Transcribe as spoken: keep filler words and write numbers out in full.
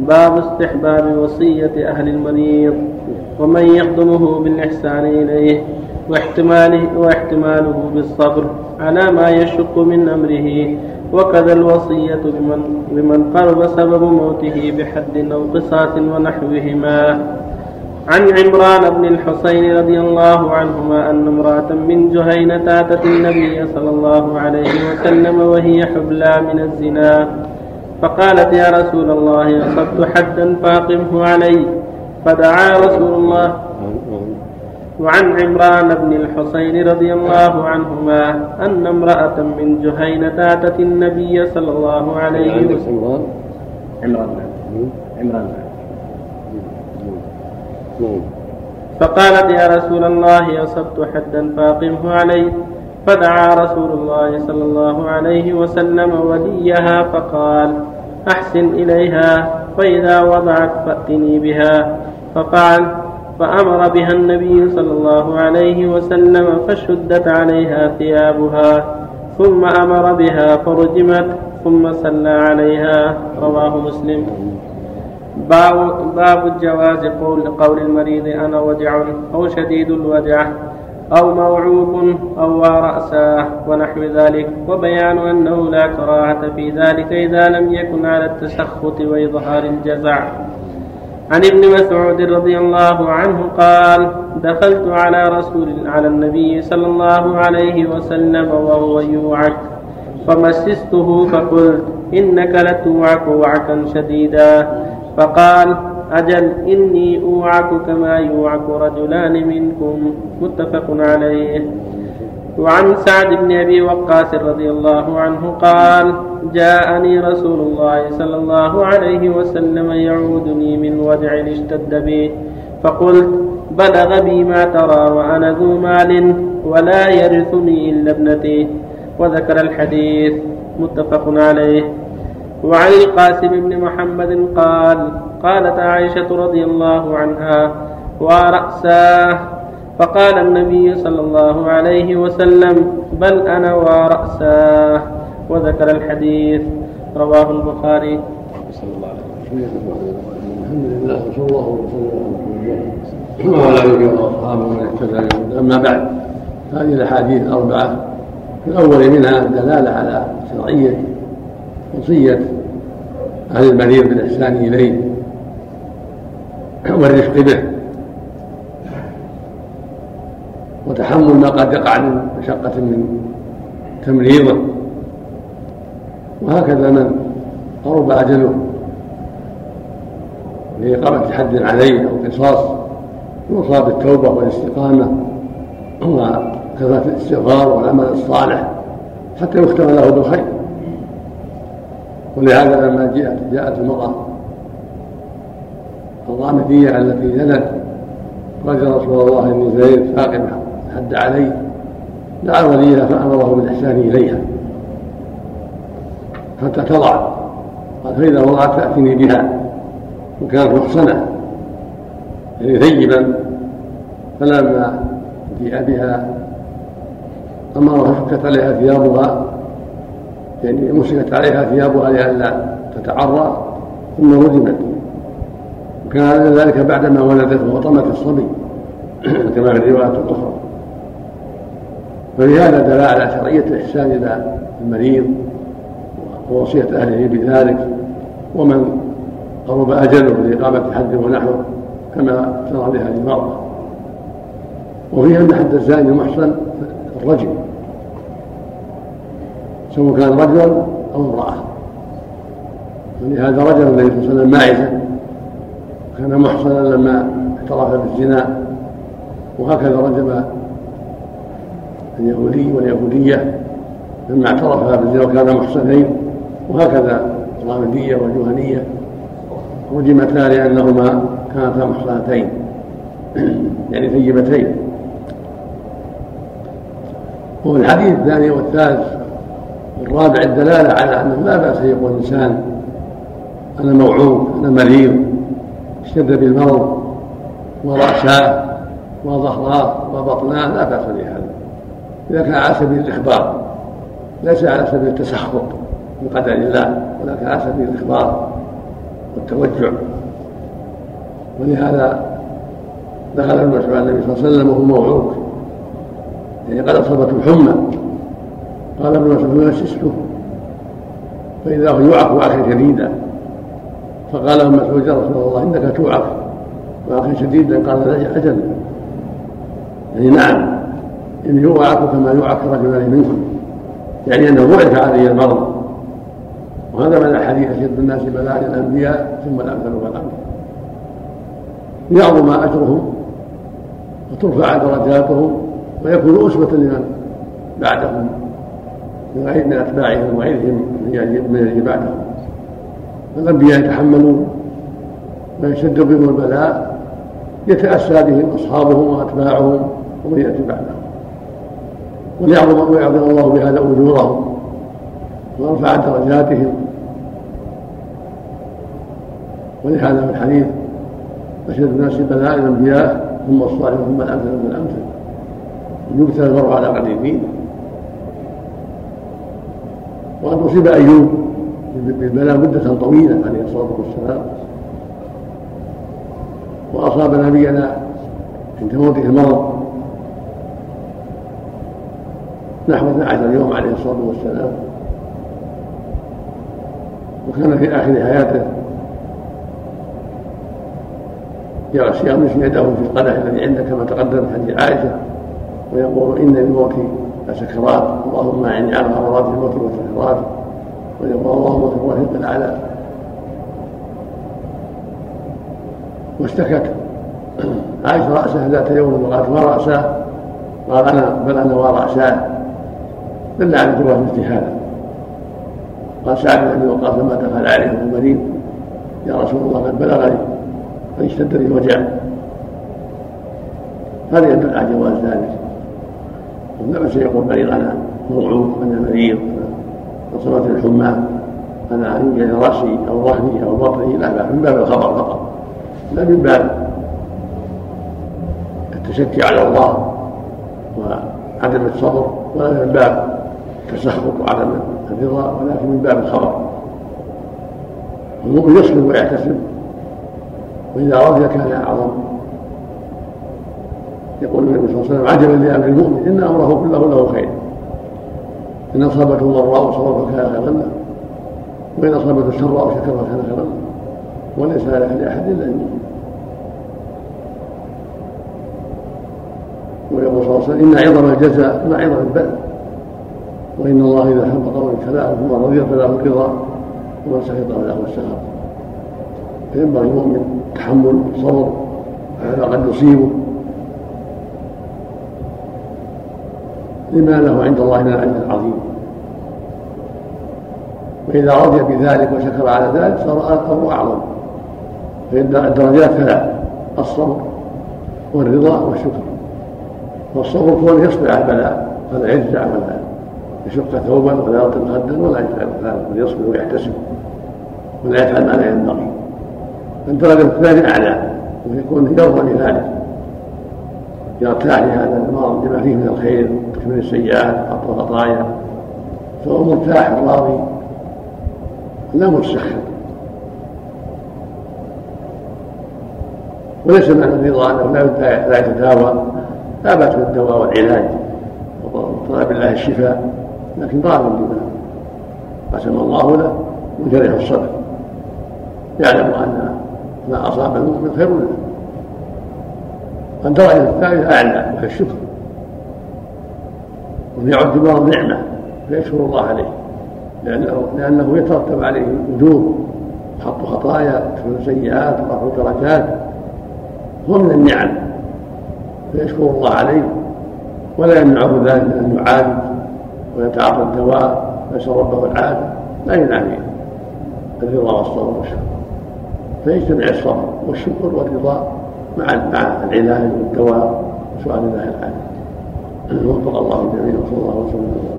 باب استحباب وصية أهل المريض ومن يخدمه بالإحسان إليه واحتماله واحتماله بالصبر على ما يشق من أمره، وكذا الوصية بمن, بمن قرب سبب موته بحد أو قصاص ونحوهما. عن عمران بن الحصين رضي الله عنهما أن امرأة من جهينة أتت النبي صلى الله عليه وسلم وهي حبلى من الزنا، فقالت يا رسول الله أصبت حدا فأقمه علي، فدعا رسول الله. وعن عمران بن الحصين رضي الله عنهما أن امرأة من جهينة أتت النبي صلى الله عليه وسلم فقالت يا رسول الله أصبت حدا فأقمه علي، فدعا رسول الله صلى الله عليه وسلم وليها فقال أحسن إليها، فإذا وضعت فأتني بها، ففعل، فأمر بها النبي صلى الله عليه وسلم فشدت عليها ثيابها ثم أمر بها فرجمت ثم صلى عليها. رواه مسلم. باب الجواز قول, قول المريض أنا وجع أو شديد الوجع أو موعوب أو رأسه ونحو ذلك، وبيان أنه لا كراهة في ذلك إذا لم يكن على التسخط وإظهار الجزع. عن ابن مسعود رضي الله عنه قال دخلت على رسول على النبي صلى الله عليه وسلم وهو يوعك، فمسسته فقلت إنك لتوعك وعكا شديدا، فقال أجل إني أوعك كما يوعك رجلان منكم. متفق عليه. وعن سعد بن أبي وقاص رضي الله عنه قال جاءني رسول الله صلى الله عليه وسلم يعودني من وجع اشتد به، فقلت بلغ بي ما ترى وأنا ذو مال ولا يرثني إلا ابنتي، وذكر الحديث. متفق عليه. وعن القاسم بن محمد قال قالت عائشة رضي الله عنها ورأساه، فقال النبي صلى الله عليه وسلم بل أنا ورأساه، وذكر الحديث. رواه البخاري. صلى الله عليه وسلم. الحمد لله وصلى الله وسلم على نبينا وأصحابه ومن اهتدى بهداه. أما بعد، هذه الأحاديث الأربعة في الأول منها دلالة على شرعية وصية أهل المريض بالإحسان إليه والرفق به، وتحمل ما قد يقع من مشقة من تمريضه، وهكذا من قرب أجله لإقامة حد عليه أو قصاص يوصى بالتوبة والاستقامة وكثرة الاستغفار والعمل الصالح حتى يختم له بالخير. ولهذا لما جاءت جاءت المرأة الرامدية التي زنت رجل رسول الله بن زيد فاقم حد عليه، دعا وليها فأمره بالإحسان إليها حتى تضع، قال فإذا وضعت فأتني بها، وكانت محصنة يعني ثيبا، فلما جاء بها أمرها فكت عليها ثيابها، يعني مسكت عليها ثيابها لئلا تتعرى، ثم رجمت، وكان ذلك بعدما ولدت وطمت الصبي كما في الروايات الأخرى. فلهذا دل على شرعية الإحسان إلى المريض ووصية أهله بذلك، ومن قرب أجله لإقامة حد ونحوه كما شرع بها المرأة. وفيها أن حد الزاني المحصن الرجم، سواء كان رجلا أو امرأة. ولهذا رجل النبي صلى الله عليه وسلم الماعزة كان محصنا لما اعترف بالزنا، وهكذا رجم اليهودي واليهودية لما اعترفا بالزنا وكان محصنين، وهكذا الرامدية والجهنية رجمتا لأنهما كانتا محصنتين يعني ثيبتين. والحديث الثاني والثالث الرابع الدلالة على أنه لا بأس يقول الإنسان أنا موعوب، أنا مريض، اشتد بالمرض، ورأساه وظهراه وبطناه، لا بأس بهذا إذا كان على سبيل الإخبار، ليس على سبيل التسخط بقدر الله، ولكن على سبيل الإخبار والتوجع، ولهذا دخل ابن مسعود على النبي صلى الله عليه وسلم وهو موعوظ، يعني قد أصابته الحمى، قال ابن مسعود يمسسته فإذا هو يعف وعفا شديدا، فقال ابن مسعود يا رسول الله إنك توعف وعفا شديدا؟ قال لا أجل، يعني نعم إن يوعف كما يوعف رجلان منكم، يعني أنه ضعف عليه المرض، وهذا من الحديث أشد الناس بلاء الأنبياء ثم الأمثل والأمثل، يعظم أجرهم وترفع درجاتهم ويكون أسوة لمن بعدهم من أتباعهم وغيرهم من الذي بعدهم. الأنبياء يتحملون ما يشد بهم البلاء، يتأسى بهم أصحابهم وأتباعهم ومن يأتي بعدهم، وليعظم ويعظم الله بهذا أجورهم ورفع درجاتهم. ولهذا في الحديث أشد الناس بلاء الأنبياء ثم الصالحون ثم الأمثل ثم الأمثل، يبتلى المرء على قديمين. وقد أصيب أيوب بالبلاء مدة طويلة عليه الصلاة والسلام، وأصاب نبينا عند موته المرض نحو اثنا عشر يوم عليه الصلاة والسلام، وكان في آخر حياته يغشيمس يده في القدح الذي عنده كما تقدم حديث عائشة، ويقول إن للموت لسكرات، اللهم أعني على غمرات الموت والسكرات، ويقول اللهم في الرفيق الأعلى. واشتكت عائشة رأسه ذات يوم وقالت ما رأسه؟ قال أنا بل أنا ورأساه، دل على جواز اجتهاده. قال سعد بن أبي وقاص لما دخل عليه في المريض يا رسول الله قد بلغني أن اشتد لي وجع، هذا يدل على جواز ذلك. وإنما سيقول مريض أنا مضعوف، أنا مريض، أنا أصبت الحمى، أنا عندي رأسي أو ظهري أو بطني، لا من باب الخبر فقط، لا من باب التشكي على الله وعدم الصبر، ولا من باب التسخط وعدم الرضا، ولكن من باب الخبر. المؤمن يصبر ويحتسب، وإذا رضي كان أعظم. يقول النبي صلى الله عليه وسلم عجبا لأمر المؤمن إن أمره كله له خير، إن أصابته ضراء صبر فكان خيرا له، وإن أصابته سراء شكر فكان خيرا له، وليس ذلك لأحد إلا المؤمن. ويقول صلى الله عليه وسلم إن عظم الجزاء ما عظم البذل، وإن الله إذا حب قوما ابتلاه فمن رضي فله الرضا ومن سخط فله السخط. فينبغي المؤمن التحمل والصبر على ما قد يصيبه لما له عند الله من الأجر العظيم. وإذا رضي بذلك وشكر على ذلك صار الأمر أعظم، فإن الدرجات ثلاث: الصبر والرضا والشكر. والصبر هو أن يصبر على البلاء فلا يجزع ولا يشق ثوبا ولا يطل خدا ولا يفعل ذلك، بل يصبر ويحتسب ولا يفعل ما لا ينبغي. الدرجة الثانية أعلى، ويكون يرضى بذلك، يرتاح لهذا المرض بما فيه من الخير وتكميل السيئات وحط الخطايا، فهو مرتاح راضي لا متسخر. وليس معنى الرضا أنه لا يتداوى، لا بأس بالدواء والعلاج وطلب الله الشفاء، لكن ضار لما قسم الله له وجرح الصدر، يعلم أن ما أصاب المؤمن خير له. الدرجة الثالثة أعلى وهي الشكر، ومن يعد المرض نعمة فيشكر الله عليه، لأنه, لأنه يترتب عليه وجوه، حط خطايا سيئات ورفع درجات، ومن النعم فيشكر الله عليه، ولا يمنعه ذلك من أن يعالج ويتعاطى الدواء ويسأل ربه العافية، لا ينعمه الرضا والصبر والشكر. فيجتمع الصبر والشكر والرضا مع العلاج والدواء وسؤال الله العافية. وفق الله الجميع، وصلى الله وسلم.